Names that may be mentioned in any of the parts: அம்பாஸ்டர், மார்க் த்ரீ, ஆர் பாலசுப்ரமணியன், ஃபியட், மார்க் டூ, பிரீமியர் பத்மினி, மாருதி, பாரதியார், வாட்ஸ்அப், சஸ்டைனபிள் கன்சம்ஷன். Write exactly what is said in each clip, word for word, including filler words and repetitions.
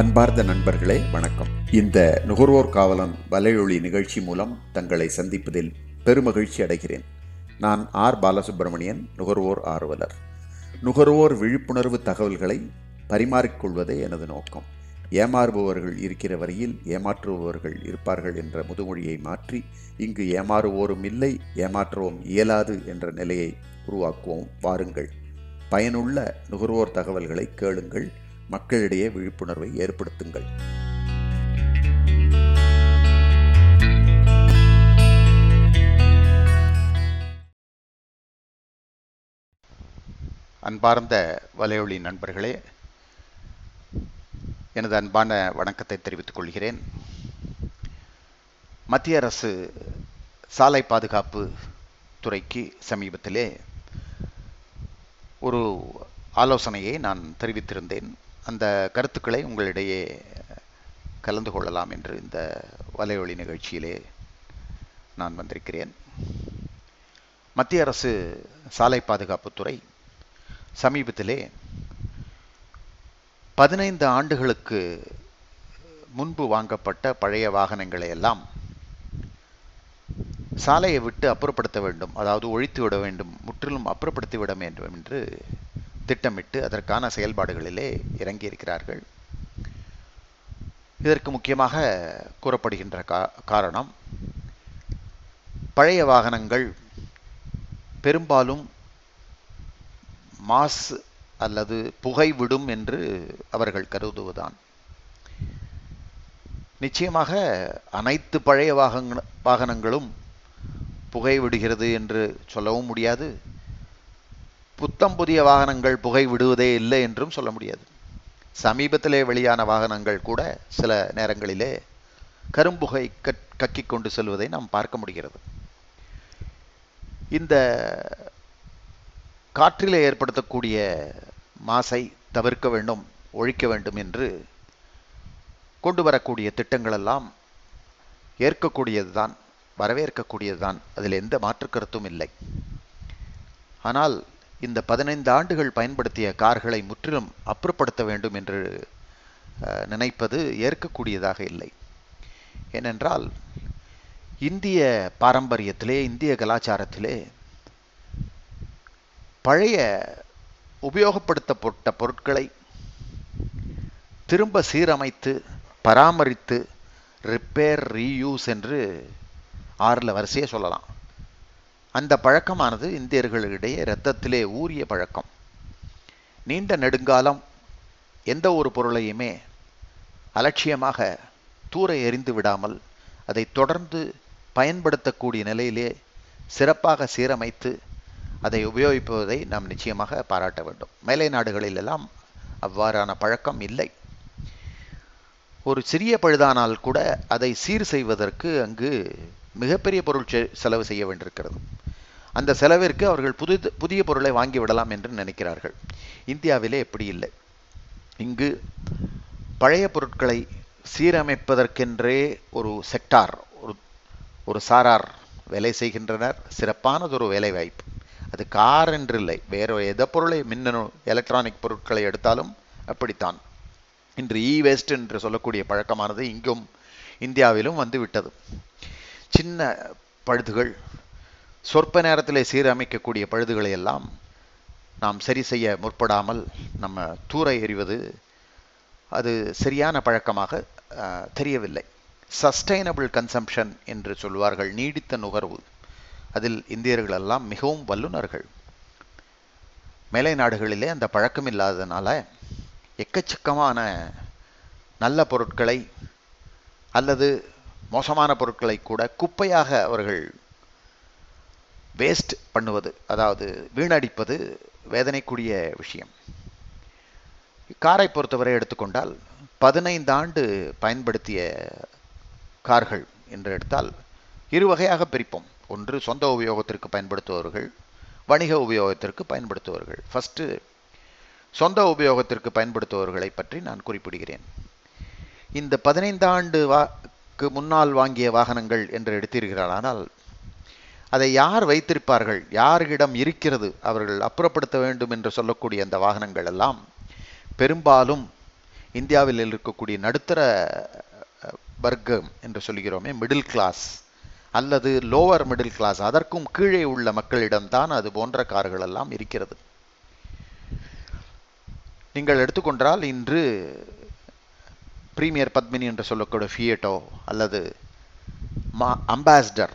அன்பார்ந்த நண்பர்களே, வணக்கம். இந்த நுகர்வோர் காவலன் வலையொலி நிகழ்ச்சி மூலம் தங்களை சந்திப்பதில் பெருமகிழ்ச்சி அடைகிறேன். நான் ஆர் பாலசுப்ரமணியன், நுகர்வோர் ஆர்வலர். நுகர்வோர் விழிப்புணர்வு தகவல்களை பரிமாறிக்கொள்வதே எனது நோக்கம். ஏமாறுபவர்கள் இருக்கிற வரையில் ஏமாற்றுபவர்கள் இருப்பார்கள் என்ற முதுமொழியை மாற்றி இங்கு ஏமாறுவோரும் இல்லை, ஏமாற்றுவோம் இயலாது என்ற நிலையை உருவாக்குவோம் வாருங்கள். பயனுள்ள நுகர்வோர் தகவல்களை கேளுங்கள், மக்களிடையே விழிப்புணர்வை ஏற்படுத்துங்கள். அன்பார்ந்த வலையொலி நண்பர்களே, எனது அன்பான வணக்கத்தை தெரிவித்துக் கொள்கிறேன். மத்திய அரசு சாலை பாதுகாப்பு துறைக்கு சமீபத்திலே ஒரு ஆலோசனையை நான் தெரிவித்திருந்தேன். அந்த கருத்துக்களை உங்களிடையே கலந்து கொள்ளலாம் என்று இந்த வலையொலி நிகழ்ச்சியிலே நான் வந்திருக்கிறேன். மத்திய அரசு சாலை பாதுகாப்புத்துறை சமீபத்திலே பதினைந்து ஆண்டுகளுக்கு முன்பு வாங்கப்பட்ட பழைய வாகனங்களை எல்லாம் சாலையை விட்டு அப்புறப்படுத்த வேண்டும், அதாவது ஒழித்து விட வேண்டும், முற்றிலும் அப்புறப்படுத்தி விட வேண்டும் என்று திட்டமிட்டு அதற்கான செயல்பாடுகளிலே இறங்கி இருக்கிறார்கள். இதற்கு முக்கியமாக கூறப்படுகின்ற கா காரணம் பழைய வாகனங்கள் பெரும்பாலும் மாசு அல்லது புகை விடும் என்று அவர்கள் கருதுவதுதான். நிச்சயமாக அனைத்து பழைய வாகன வாகனங்களும் புகை விடுகிறது என்று சொல்லவும் முடியாது, புத்தம் புதிய வாகனங்கள் புகை விடுவதே இல்லை என்றும் சொல்ல முடியாது. சமீபத்திலே வெளியான வாகனங்கள் கூட சில நேரங்களிலே கரும்புகை கக்கி கொண்டு செல்வதை நாம் பார்க்க முடிகிறது. இந்த காற்றிலே ஏற்படுத்தக்கூடிய மாசை தவிர்க்க வேண்டும், ஒழிக்க வேண்டும் என்று கொண்டு வரக்கூடிய திட்டங்களெல்லாம் ஏற்கக்கூடியதுதான், வரவேற்கக்கூடியதுதான். அதில் எந்த மாற்று கருத்தும் இல்லை. ஆனால் இந்த பதினைந்து ஆண்டுகள் பயன்படுத்திய கார்களை முற்றிலும் அப்புறப்படுத்த வேண்டும் என்று நினைப்பது ஏற்கக்கூடியதாக இல்லை. ஏனென்றால் இந்திய பாரம்பரியத்திலே, இந்திய கலாச்சாரத்திலே பழைய உபயோகப்படுத்தப்பட்ட பொருட்களை திரும்ப சீரமைத்து பராமரித்து ரிப்பேர் ரீயூஸ் என்று ஆறில் வரிசையை சொல்லலாம். அந்த பழக்கமானது இந்தியர்களிடையே இரத்தத்திலே ஊறிய பழக்கம். நீண்ட நெடுங்காலம் எந்த ஒரு பொருளையுமே அலட்சியமாக தூர எறிந்து விடாமல் அதை தொடர்ந்து பயன்படுத்தக்கூடிய நிலையிலே சிறப்பாக சீரமைத்து அதை உபயோகிப்பதை நாம் நிச்சயமாக பாராட்ட வேண்டும். மேலை நாடுகளிலெல்லாம் அவ்வாறான பழக்கம் இல்லை. ஒரு சிறிய பழுதானால் கூட அதை சீர் செய்வதற்கு அங்கு மிகப்பெரிய பொருள் செலவு செய்ய வேண்டியிருக்கிறது. அந்த செலவிற்கு அவர்கள் புது புதிய பொருளை வாங்கிவிடலாம் என்று நினைக்கிறார்கள். இந்தியாவிலே எப்படி இல்லை. இங்கு பழைய பொருட்களை சீரமைப்பதற்கென்றே ஒரு செக்டார், ஒரு ஒரு சாரார் வேலை செய்கின்றனர். சிறப்பானதொரு வேலை வாய்ப்பு. அது கார் என்றில்லை, வேறு எதை பொருளை, மின்னணு எலக்ட்ரானிக் பொருட்களை எடுத்தாலும் அப்படித்தான். இன்று இ வேஸ்ட் என்று சொல்லக்கூடிய பழக்கமானது இங்கும் இந்தியாவிலும் வந்துவிட்டது. சின்ன பழுதுகள், சொற்ப நேரத்தில் சீரமைக்கக்கூடிய பழுதுகளை எல்லாம் நாம் சரி செய்ய முற்படாமல் நம்ம தூர எறிவது அது சரியான பழக்கமாக தெரியவில்லை. சஸ்டைனபிள் கன்சம்ஷன் என்று சொல்வார்கள், நீடித்த நுகர்வு. அதில் இந்தியர்களெல்லாம் மிகவும் வல்லுநர்கள். மேலை நாடுகளிலே அந்த பழக்கம் இல்லாததுனால எக்கச்சக்கமான நல்ல பொருட்களை அல்லது மோசமான பொருட்களை கூட குப்பையாக அவர்கள் வேஸ்ட் பண்ணுவது, அதாவது வீணடிப்பது வேதனைக்குரிய விஷயம். காரை பொறுத்தவரை எடுத்துக்கொண்டால் பதினைந்து ஆண்டு பயன்படுத்திய கார்கள் என்று எடுத்தால் இரு வகையாக பிரிப்போம். ஒன்று சொந்த உபயோகத்திற்கு பயன்படுத்துபவர்கள், வணிக உபயோகத்திற்கு பயன்படுத்துபவர்கள். ஃபஸ்ட்டு சொந்த உபயோகத்திற்கு பயன்படுத்துபவர்களை பற்றி நான் குறிப்பிடுகிறேன். இந்த பதினைந்து ஆண்டு வா முன்னால் வாங்கிய வாகனங்கள் என்று எடுத்திருக்கிறார்கள். அதை யார் வைத்திருப்பார்கள், யாரிடம் இருக்கிறது, அவர்கள் அப்புறப்படுத்த வேண்டும் என்று சொல்லக்கூடிய அந்த வாகனங்கள் எல்லாம் பெரும்பாலும் இந்தியாவில் இருக்கக்கூடிய நடுத்தர வர்க்கம் என்று சொல்கிறோமே, மிடில் கிளாஸ் அல்லது லோவர் மிடில் கிளாஸ், அதற்கும் கீழே உள்ள மக்களிடம்தான் அது போன்ற கார்கள் எல்லாம் இருக்கிறது. நீங்கள் எடுத்துக்கொண்டால் இன்று பிரீமியர் பத்மினி என்று சொல்லக்கூடிய ஃபியட்டோ அல்லது மா அம்பாஸ்டர்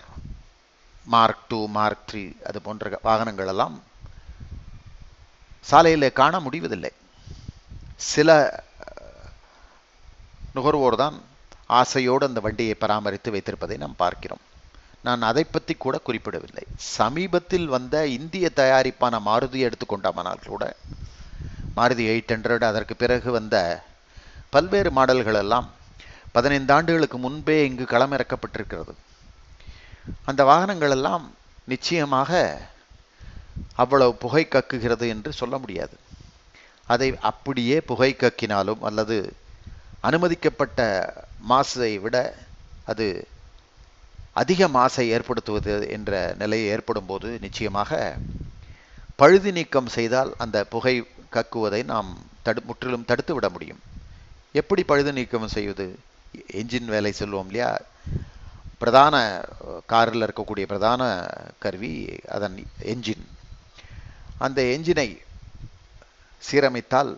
மார்க் டூ மார்க் த்ரீ அது போன்ற வாகனங்கள் எல்லாம் சாலையில் காண முடிவதில்லை. சில நுகர்வோர் தான் ஆசையோடு அந்த வண்டியை பராமரித்து வைத்திருப்பதை நாம் பார்க்கிறோம். நான் அதை பற்றி கூட குறிப்பிடவில்லை. சமீபத்தில் வந்த இந்திய தயாரிப்பான மாருதி எடுத்துக்கொண்டால் கூட, மாருதி எயிட் ஹண்ட்ரட் அதற்கு பிறகு வந்த பல்வேறு மாடல்கள் எல்லாம் பதினைந்து ஆண்டுகளுக்கு முன்பே இங்கு களமிறக்கப்பட்டிருக்கிறது. அந்த வாகனங்கள் எல்லாம் நிச்சயமாக அவ்வளவு புகை கக்குகிறது என்று சொல்ல முடியாது. அதை அப்படியே புகை கக்கினாலும் அல்லது அனுமதிக்கப்பட்ட மாசை விட அது அதிக மாசை ஏற்படுத்துவது என்ற நிலை ஏற்படும் போது நிச்சயமாக பழுது நீக்கம் செய்தால் அந்த புகை கக்குவதை நாம் தடு முற்றிலும் தடுத்து விட முடியும். எப்படி பழுது நீக்கம் செய்வது? என்ஜின் வேலை சொல்லுவோம் இல்லையா, பிரதான காரில் இருக்கக்கூடிய பிரதான கருவி அதன் என்ஜின். அந்த என்ஜினை சீரமைத்தால்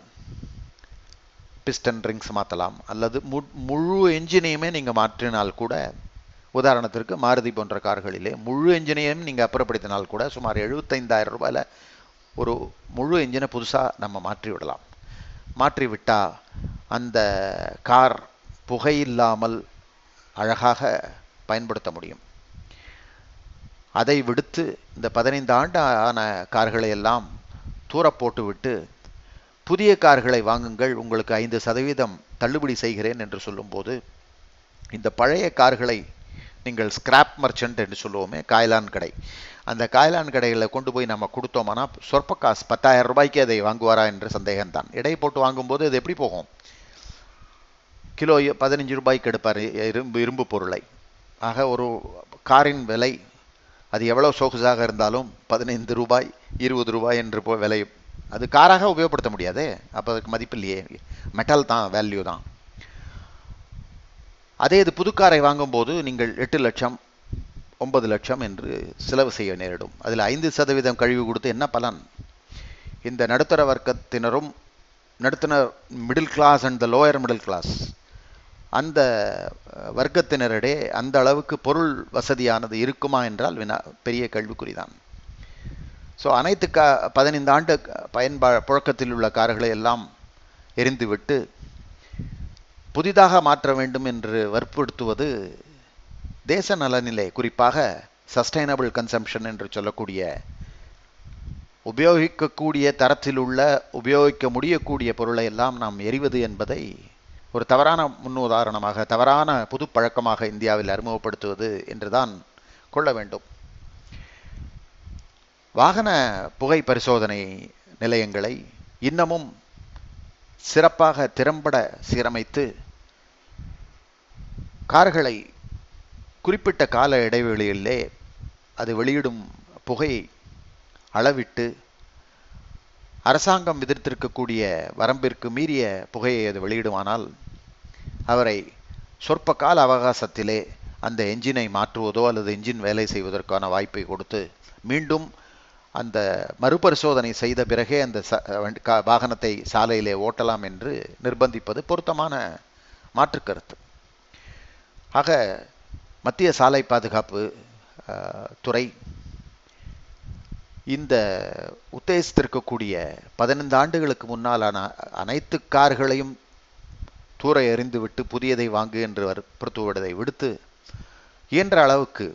பிஸ்டன் ரிங்ஸ் மாற்றலாம் அல்லது மு முழு என்ஜினையுமே நீங்கள் மாற்றினால் கூட, உதாரணத்திற்கு மாருதி போன்ற கார்களிலே முழு என்ஜினையும் நீங்கள் அப்புறப்படுத்தினால் கூட சுமார் எழுபத்தைந்தாயிரம் ரூபாயில் ஒரு முழு என்ஜினை புதுசாக நம்ம மாற்றி விடலாம். மாற்றிவிட்டால் அந்த கார் புகையில்லாமல் அழகாக பயன்படுத்த முடியும். அதை விடுத்து இந்த பதினைந்து ஆண்டு ஆன கார்களை எல்லாம் தூர போட்டுவிட்டு புதிய கார்களை வாங்குங்கள், உங்களுக்கு ஐந்து சதவீதம் தள்ளுபடி செய்கிறேன் என்று சொல்லும்போது, இந்த பழைய கார்களை நீங்கள் ஸ்கிராப் மர்ச்சன்ட் என்று சொல்லுவோமே, காய்லான் கடை, அந்த காய்லான் கடைகளை கொண்டு போய் நம்ம கொடுத்தோம்னா சொற்ப காசு பத்தாயிரம் ரூபாய்க்கு அதை வாங்குவாரா என்று சந்தேகம்தான். எடை போட்டு வாங்கும்போது அது எப்படி போகும்? கிலோ பதினஞ்சு ரூபாய்க்கு எடுப்பார் இரும்பு இரும்பு பொருளை. ஆக ஒரு காரின் விலை அது எவ்வளோ சோகுசாக இருந்தாலும் பதினைந்து ரூபாய் இருபது ரூபாய் என்று போ விலை அது காராக உபயோகப்படுத்த முடியாது. அப்போ அதுக்கு மதிப்பு இல்லையே, மெட்டல் தான், வேல்யூ தான். அதே இது புதுக்காரை வாங்கும்போது நீங்கள் எட்டு லட்சம் ஒன்பது லட்சம் என்று செலவு செய்ய நேரிடும். அதில் ஐந்து சதவீதம் கழிவு கொடுத்து என்ன பலன்? இந்த நடுத்தர வர்க்கத்தினரும் நடுத்தர middle class and the lower middle class அந்த வர்க்கத்தினரிடையே அந்த அளவுக்கு பொருள் வசதியானது இருக்குமா என்றால் வினா, பெரிய கேள்விக்குறிதான். ஸோ அனைத்து கா பதினைந்து ஆண்டு பயன்பா புழக்கத்தில் உள்ள கார்களை எல்லாம் எரிந்துவிட்டு புதிதாக மாற்ற வேண்டும் என்று வற்புறுத்துவது தேச நலனிலே, குறிப்பாக சஸ்டைனபிள் கன்சம்ஷன் என்று சொல்லக்கூடிய உபயோகிக்கக்கூடிய தரத்தில் உள்ள உபயோகிக்க முடியக்கூடிய பொருளை எல்லாம் நாம் எரிவது என்பதை ஒரு தவறான முன்னுதாரணமாக, தவறான புது பழக்கமாக இந்தியாவில் அறிமுகப்படுத்துவது என்றுதான் கொள்ள வேண்டும். வாகன புகை பரிசோதனை நிலையங்களை இன்னமும் சிறப்பாக திறம்பட சீரமைத்து கார்களை குறிப்பிட்ட கால இடைவெளியிலே அது வெளியிடும் புகையை அளவிட்டு அரசாங்கம் விதித்திருக்கக்கூடிய வரம்பிற்கு மீறிய புகையை அது வெளியிடுமானால் அவரை சொற்ப கால அவகாசத்திலே அந்த என்ஜினை மாற்றுவதோ அல்லது என்ஜின் வேலை செய்வதற்கான வாய்ப்பை கொடுத்து மீண்டும் அந்த மறுபரிசோதனை செய்த பிறகே அந்த வாகனத்தை சாலையிலே ஓட்டலாம் என்று நிர்பந்திப்பது பொருத்தமான மாற்று கருத்து. ஆக மத்திய சாலை பாதுகாப்பு துறை இந்த உத்தேசித்திருக்கக்கூடிய பதினைந்து ஆண்டுகளுக்கு முன்னாலான அனைத்து கார்களையும் தூர எறிந்துவிட்டு புதியதை வாங்கு என்று வற்புறுத்துவதை விடுத்து இயன்ற அளவுக்கு,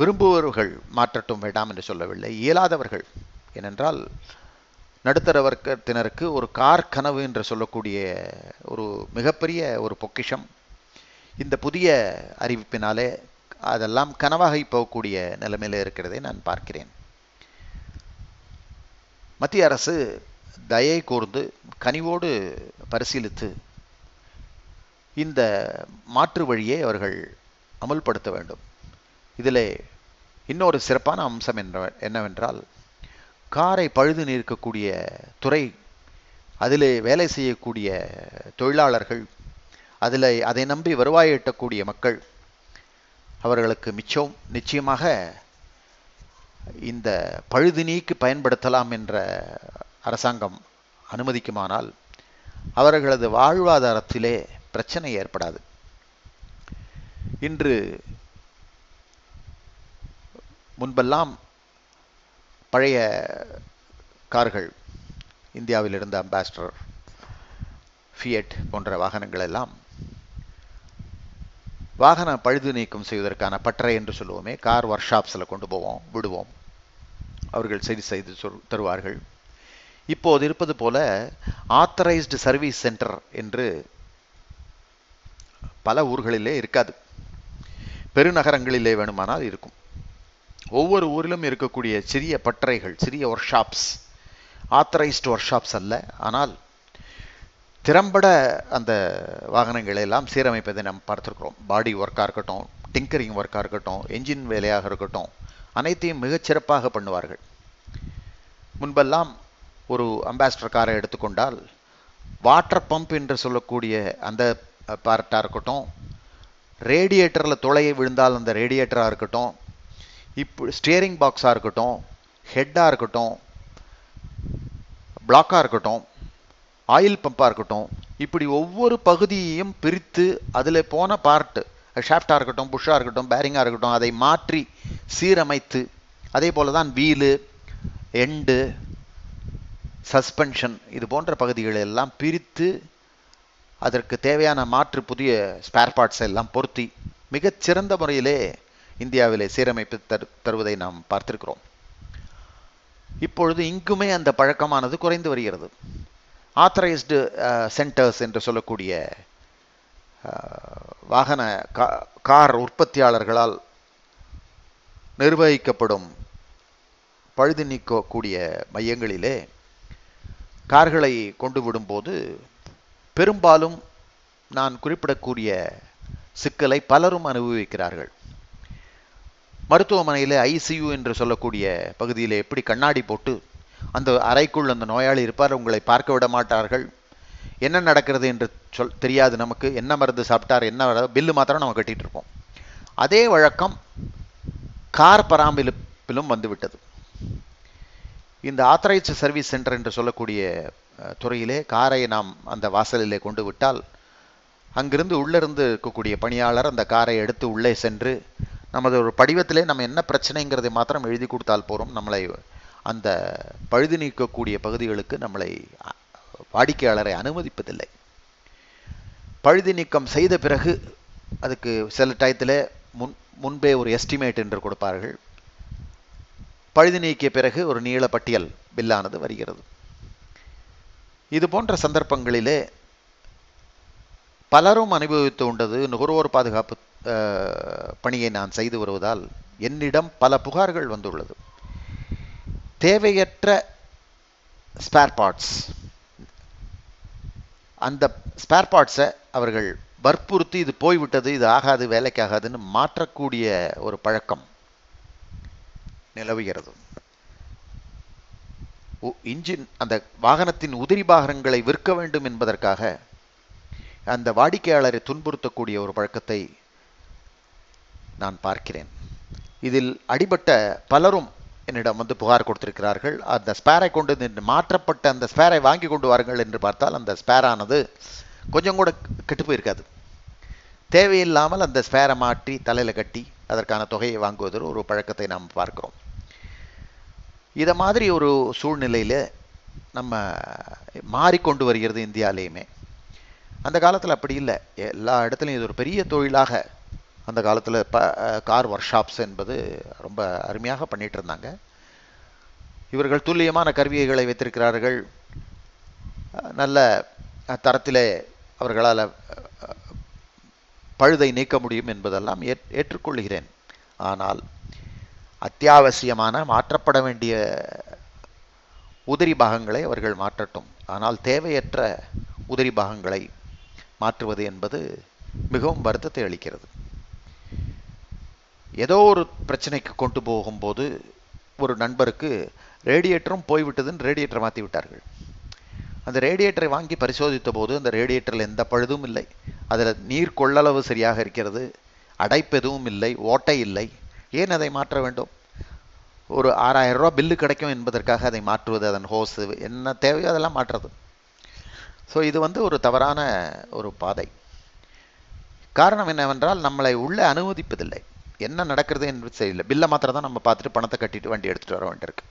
விரும்புபவர்கள் மாற்றட்டும், வேண்டாம் என்று சொல்லவில்லை, இயலாதவர்கள், ஏனென்றால் நடுத்தர வர்க்கத்தினருக்கு ஒரு கார் கனவு என்று சொல்லக்கூடிய ஒரு மிகப்பெரிய ஒரு பொக்கிஷம் இந்த புதிய அறிவிப்பினாலே அதெல்லாம் கனவாகி போகக்கூடிய நிலைமையில் இருக்கிறதை நான் பார்க்கிறேன். மத்திய அரசு தயை கூர்ந்து கனிவோடு பரிசீலித்து இந்த மாற்று வழியை அவர்கள் அமுல்படுத்த வேண்டும். இதில் இன்னொரு சிறப்பான அம்சம் என்ற என்னவென்றால், காரை பழுது நீக்கக்கூடிய துறை அதில் வேலை செய்யக்கூடிய தொழிலாளர்கள், அதில் அதை நம்பி வருவாயை ஈட்டக்கூடிய மக்கள், அவர்களுக்கு மிச்சம் நிச்சயமாக இந்த பழுது நீக்கி பயன்படுத்தலாம் என்ற அரசாங்கம் அனுமதிக்குமானால் அவர்களது வாழ்வாதாரத்திலே பிரச்சனை ஏற்படாது. இன்று முன்பெல்லாம் பழைய கார்கள், இந்தியாவில் இருந்த அம்பாஸ்டர், ஃபியட் போன்ற வாகனங்கள் எல்லாம் வாகன பழுது நீக்கம் செய்வதற்கான பட்டறை என்று சொல்லுவோமே, கார் ஒர்க் ஷாப்ஸில் கொண்டு போவோம், விடுவோம், அவர்கள் சரி செய்து சொல் தருவார்கள். இப்போது இருப்பது போல ஆத்தரைஸ்டு சர்வீஸ் சென்டர் என்று பல ஊர்களிலே இருக்காது, பெருநகரங்களிலே வேணுமானால் இருக்கும். ஒவ்வொரு ஊரிலும் இருக்கக்கூடிய சிறிய பட்டறைகள், சிறிய workshops, authorised workshops அல்ல, ஆனால் திறம்பட அந்த வாகனங்களை எல்லாம் சீரமைப்பதை நாம் பார்த்துருக்கிறோம். பாடி ஒர்க்காக இருக்கட்டும், டிங்கரிங் ஒர்க்காக இருக்கட்டும், என்ஜின் வேலையாக இருக்கட்டும், அனைத்தையும் மிகச்சிறப்பாக பண்ணுவார்கள். முன்பெல்லாம் ஒரு அம்பாஸ்டர் காரை எடுத்துக்கொண்டால் வாட்டர் பம்ப் என்று சொல்லக்கூடிய அந்த பார்ட்டாக இருக்கட்டும், ரேடியேட்டரில் துளையை விழுந்தால் அந்த ரேடியேட்டராக இருக்கட்டும், இப்போ ஸ்டியரிங் பாக்ஸாக இருக்கட்டும், ஹெட்டாக இருக்கட்டும், பிளாக்காக இருக்கட்டும், ஆயில் பம்பாக இருக்கட்டும், இப்படி ஒவ்வொரு பகுதியையும் பிரித்து அதில் போன பார்ட்டு, ஷாஃப்டாக இருக்கட்டும், புஷ்ஷாக இருக்கட்டும், பேரிங்காக இருக்கட்டும், அதை மாற்றி சீரமைத்து, அதே போல தான் வீலு, எண்டு, சஸ்பென்ஷன், இது போன்ற பகுதிகளை எல்லாம் பிரித்து அதற்கு தேவையான மாற்று புதிய ஸ்பேர் பார்ட்ஸ் எல்லாம் பொருத்தி மிகச்சிறந்த முறையிலே இந்தியாவிலே சீரமைப்பு தரு தருவதை நாம் பார்த்திருக்கிறோம். இப்பொழுது இங்குமே அந்த பழக்கமானது குறைந்து வருகிறது. ஆத்தரைஸ்டு சென்டர்ஸ் என்று சொல்லக்கூடிய வாகன கார் உற்பத்தியாளர்களால் நிர்வகிக்கப்படும் பழுது நீக்கக்கூடிய மையங்களிலே கார்களை கொண்டு விடும்போது பெரும்பாலும் நான் குறிப்பிடக்கூடிய சிக்கலை பலரும் அனுபவிக்கிறார்கள். மருத்துவமனையில் ஐசியு என்று சொல்லக்கூடிய பகுதியில் எப்படி கண்ணாடி போட்டு அந்த அறைக்குள் அந்த நோயாளி இருப்பார், உங்களை பார்க்க விட மாட்டார்கள், என்ன நடக்கிறது என்று சொல் தெரியாது, நமக்கு என்ன மருந்து சாப்பிட்டார், என்ன பில்லு மாத்திரம் நம்ம கட்டிகிட்டு இருப்போம். அதே வழக்கம் கார் பராமரிப்பிலும் வந்துவிட்டது. இந்த ஆத்தரைஸ்டு சர்வீஸ் சென்டர் என்று சொல்லக்கூடிய துறையிலே காரை நாம் அந்த வாசலிலே கொண்டு விட்டால் அங்கிருந்து உள்ளிருந்து இருக்கக்கூடிய பணியாளர் அந்த காரை எடுத்து உள்ளே சென்று நமது ஒரு படிவத்திலே நம்ம என்ன பிரச்சனைங்கிறதை மாத்திரம் எழுதி கொடுத்தால் போகிறோம், நம்மளை அந்த பழுது நீக்கக்கூடிய பகுதிகளுக்கு நம்மளை வாடிக்கையாளரை அனுமதிப்பதில்லை. பழுது நீக்கம் செய்த பிறகு அதுக்கு சில டயத்தில் முன் முன்பே ஒரு எஸ்டிமேட் என்று கொடுப்பார்கள். பழுது நீக்கிய பிறகு ஒரு நீள பட்டியல் பில்லானது வருகிறது. இது போன்ற சந்தர்ப்பங்களிலே பலரும் அனுபவித்து உண்டது. நுகர்வோர் பாதுகாப்பு பணியை நான் செய்து வருவதால் என்னிடம் பல புகார்கள் வந்துள்ளது. தேவையற்ற ஸ்பேர் பார்ட்ஸ், அந்த ஸ்பேர் பார்ட்ஸை அவர்கள் வற்புறுத்தி இது போய்விட்டது, இது ஆகாது, வேலைக்காகாதுன்னு மாற்றக்கூடிய ஒரு பழக்கம் நிலவுகிறது. இன்ஜின், அந்த வாகனத்தின் உதிரி பாகங்களை விற்க வேண்டும் என்பதற்காக அந்த வாடிக்கையாளரை துன்புறுத்தக்கூடிய ஒரு பழக்கத்தை நான் பார்க்கிறேன். இதில் அடிபட்ட பலரும் என்னிடம் வந்து புகார் கொடுத்திருக்கிறார்கள். அந்த ஸ்பேரை கொண்டு மாற்றப்பட்ட அந்த ஸ்பேரை வாங்கி கொண்டு வாருங்கள் என்று பார்த்தால் அந்த ஸ்பேரானது கொஞ்சம் கூட கெட்டு போயிருக்காது. தேவையில்லாமல் அந்த ஸ்பேரை மாற்றி தலையில் கட்டி அதற்கான தொகையை வாங்குவதற்கு ஒரு பழக்கத்தை நாம் பார்க்கிறோம். இதை மாதிரி ஒரு சூழ்நிலையில் நம்ம மாறிக்கொண்டு வருகிறது இந்தியாலேயுமே. அந்த காலத்தில் அப்படி இல்லை, எல்லா இடத்துலையும் இது ஒரு பெரிய தொழிலாக அந்த காலத்தில் ப கார் ஒர்க் ஷாப்ஸ் என்பது ரொம்ப அருமையாக பண்ணிகிட்டு இருந்தாங்க. இவர்கள் துல்லியமான கருவிகளை வைத்திருக்கிறார்கள், நல்ல தரத்திலே அவர்களால் பழுதை நீக்க முடியும் என்பதெல்லாம் ஏ ஏற்றுக்கொள்கிறேன். ஆனால் அத்தியாவசியமான மாற்றப்பட வேண்டிய உதிரி பாகங்களை அவர்கள் மாற்றட்டும், ஆனால் தேவையற்ற உதிரி பாகங்களை மாற்றுவது என்பது மிகவும் வருத்தத்தை அளிக்கிறது. ஏதோ ஒரு பிரச்சனைக்கு கொண்டு போகும்போது ஒரு நண்பருக்கு ரேடியேட்டரும் போய்விட்டதுன்னு ரேடியேட்டரை மாற்றி விட்டார்கள். அந்த ரேடியேட்டரை வாங்கி பரிசோதித்த போது அந்த ரேடியேட்டரில் எந்த பழுதும் இல்லை, அதில் நீர் கொள்ளளவு சரியாக இருக்கிறது, அடைப்பு எதுவும் இல்லை, ஓட்டை இல்லை. ஏன் அதை மாற்ற வேண்டும்? ஒரு ஆறாயிரம் ரூபா பில்லு கிடைக்கும் என்பதற்காக அதை மாற்றுவது, அதன் ஹோஸு என்ன தேவையோ அதெல்லாம் மாற்றுறது. ஸோ இது வந்து ஒரு தவறான ஒரு பாதை. காரணம் என்னவென்றால் நம்மளை உள்ளே அனுமதிப்பதில்லை, என்ன நடக்கிறது என்பது சரியில்லை. பில்லை மாத்திரம் தான் நம்ம பார்த்துட்டு பணத்தை கட்டிட்டு வண்டி எடுத்துகிட்டு வர வேண்டியிருக்கு.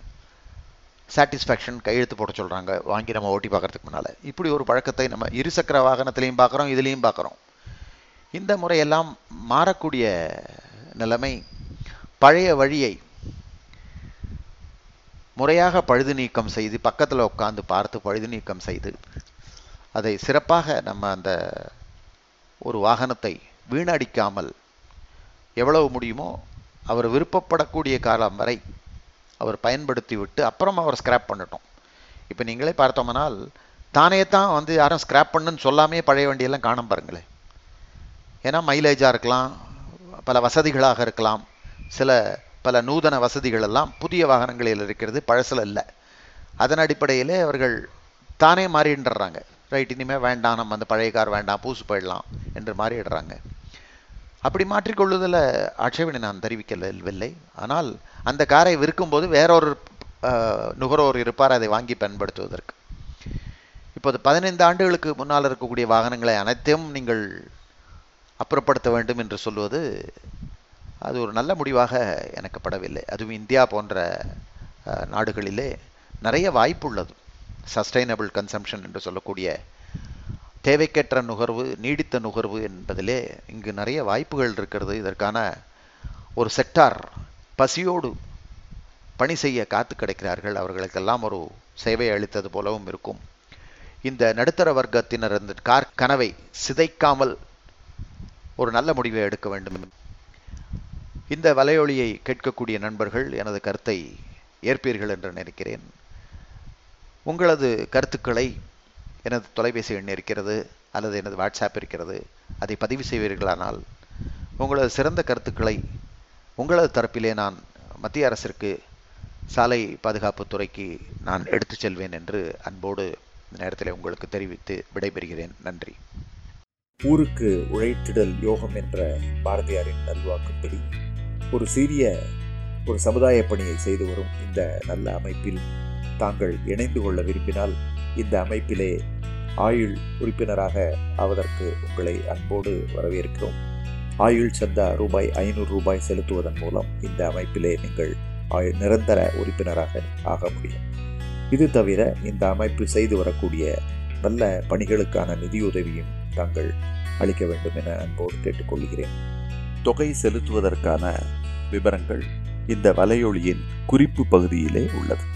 சாட்டிஸ்ஃபேக்ஷன் கையெழுத்து போட சொல்கிறாங்க வாங்கி நம்ம ஓட்டி பார்க்குறதுக்கு முன்னால். இப்படி ஒரு பழக்கத்தை நம்ம இருசக்கர வாகனத்திலையும் பார்க்குறோம், இதுலேயும் பார்க்குறோம். இந்த முறையெல்லாம் மாறக்கூடிய நிலைமை. பழைய வழியை முறையாக பழுது நீக்கம் செய்து பக்கத்தில் உட்காந்து பார்த்து பழுது நீக்கம் செய்து அதை சிறப்பாக நம்ம அந்த ஒரு வாகனத்தை வீணடிக்காமல் எவ்வளவு முடியுமோ அவர் விருப்பப்படக்கூடிய காலம் வரை அவர் பயன்படுத்தி விட்டு அப்புறம் அவர் ஸ்கிராப் பண்ணட்டும். இப்போ நீங்களே பார்த்தோம்னால் தானே தான் வந்து யாரும் ஸ்கிராப் பண்ணுன்னு சொல்லாமே பழைய வண்டியெல்லாம் காணாம பாருங்களேன். ஏன்னா மைலேஜாக இருக்கலாம், பல வசதிகளாக இருக்கலாம், சில பல நூதன வசதிகள் எல்லாம் புதிய வாகனங்களில் இருக்கிறது, பழசில் இல்லை. அதன் அடிப்படையிலே அவர்கள் தானே மாறிடுறாங்க. ரைட், இனிமேல் வேண்டாம், நம்ம அந்த பழைய கார் வேண்டாம், பூசு போயிடலாம் என்று மாறிடுறாங்க. அப்படி மாற்றிக்கொள்ளுதல ஆட்சேபனை நான் தெரிவிக்கவில்லை. ஆனால் அந்த காரை விற்கும்போது வேறொரு நுகர்வோர் இருப்பார் அதை வாங்கி பயன்படுத்துவதற்கு. இப்போது பதினைந்து ஆண்டுகளுக்கு முன்னால் இருக்கக்கூடிய வாகனங்களை அனைத்தையும் நீங்கள் அப்புறப்படுத்த வேண்டும் என்று சொல்வது அது ஒரு நல்ல முடிவாக எனக்கு படவில்லை. அதுவும் இந்தியா போன்ற நாடுகளிலே நிறைய வாய்ப்பு உள்ளது. சஸ்டைனபிள் கன்சம்ஷன் என்று சொல்லக்கூடிய தேவைக்கேற்ற நுகர்வு, நீடித்த நுகர்வு என்பதிலே இங்கு நிறைய வாய்ப்புகள் இருக்கிறது. இதற்கான ஒரு செக்டார் பசியோடு பணி செய்ய காத்து கிடைக்கிறார்கள். அவர்களுக்கெல்லாம் ஒரு சேவை அளித்தது போலவும் இருக்கும். இந்த நடுத்தர வர்க்கத்தினர் இந்த கார் கனவை சிதைக்காமல் ஒரு நல்ல முடிவை எடுக்க வேண்டும். இந்த வலையொலியை கேட்கக்கூடிய நண்பர்கள் எனது கருத்தை ஏற்பீர்கள் என்று நினைக்கிறேன். உங்களது கருத்துக்களை எனது தொலைபேசி எண் இருக்கிறது அல்லது எனது வாட்ஸ்அப் இருக்கிறது, அதை பதிவு செய்வீர்களானால் உங்களது சிறந்த கருத்துக்களை உங்களது தரப்பிலே நான் மத்திய அரசிற்கு, சாலை பாதுகாப்புத்துறைக்கு நான் எடுத்து செல்வேன் என்று அன்போடு இந்த நேரத்தில் உங்களுக்கு தெரிவித்து விடைபெறுகிறேன். நன்றி. ஊருக்கு உழைத்திடல் யோகம் என்ற பாரதியாரின் நல்வாக்குப்படி ஒரு சீரிய ஒரு சமுதாய பணியை செய்து வரும் இந்த நல்ல அமைப்பில் தாங்கள் இணைந்து கொள்ள விரும்பினால் இந்த அமைப்பிலே ஆயுள் உறுப்பினராக அவதற்கு உங்களை அன்போடு வரவேற்கிறோம். ஆயுள் சந்தா ரூபாய் ஐநூறு ரூபாய் செலுத்துவதன் மூலம் இந்த அமைப்பிலே நீங்கள் ஆயுள் நிரந்தர உறுப்பினராக ஆக முடியும். இது தவிர இந்த அமைப்பு செய்து வரக்கூடிய நல்ல பணிகளுக்கான நிதியுதவியும் தாங்கள் அளிக்க வேண்டும் என அன்போடு கேட்டுக்கொள்கிறேன். தொகை செலுத்துவதற்கான விவரங்கள் இந்த வலையொலியின் குறிப்பு பகுதியிலே உள்ளது.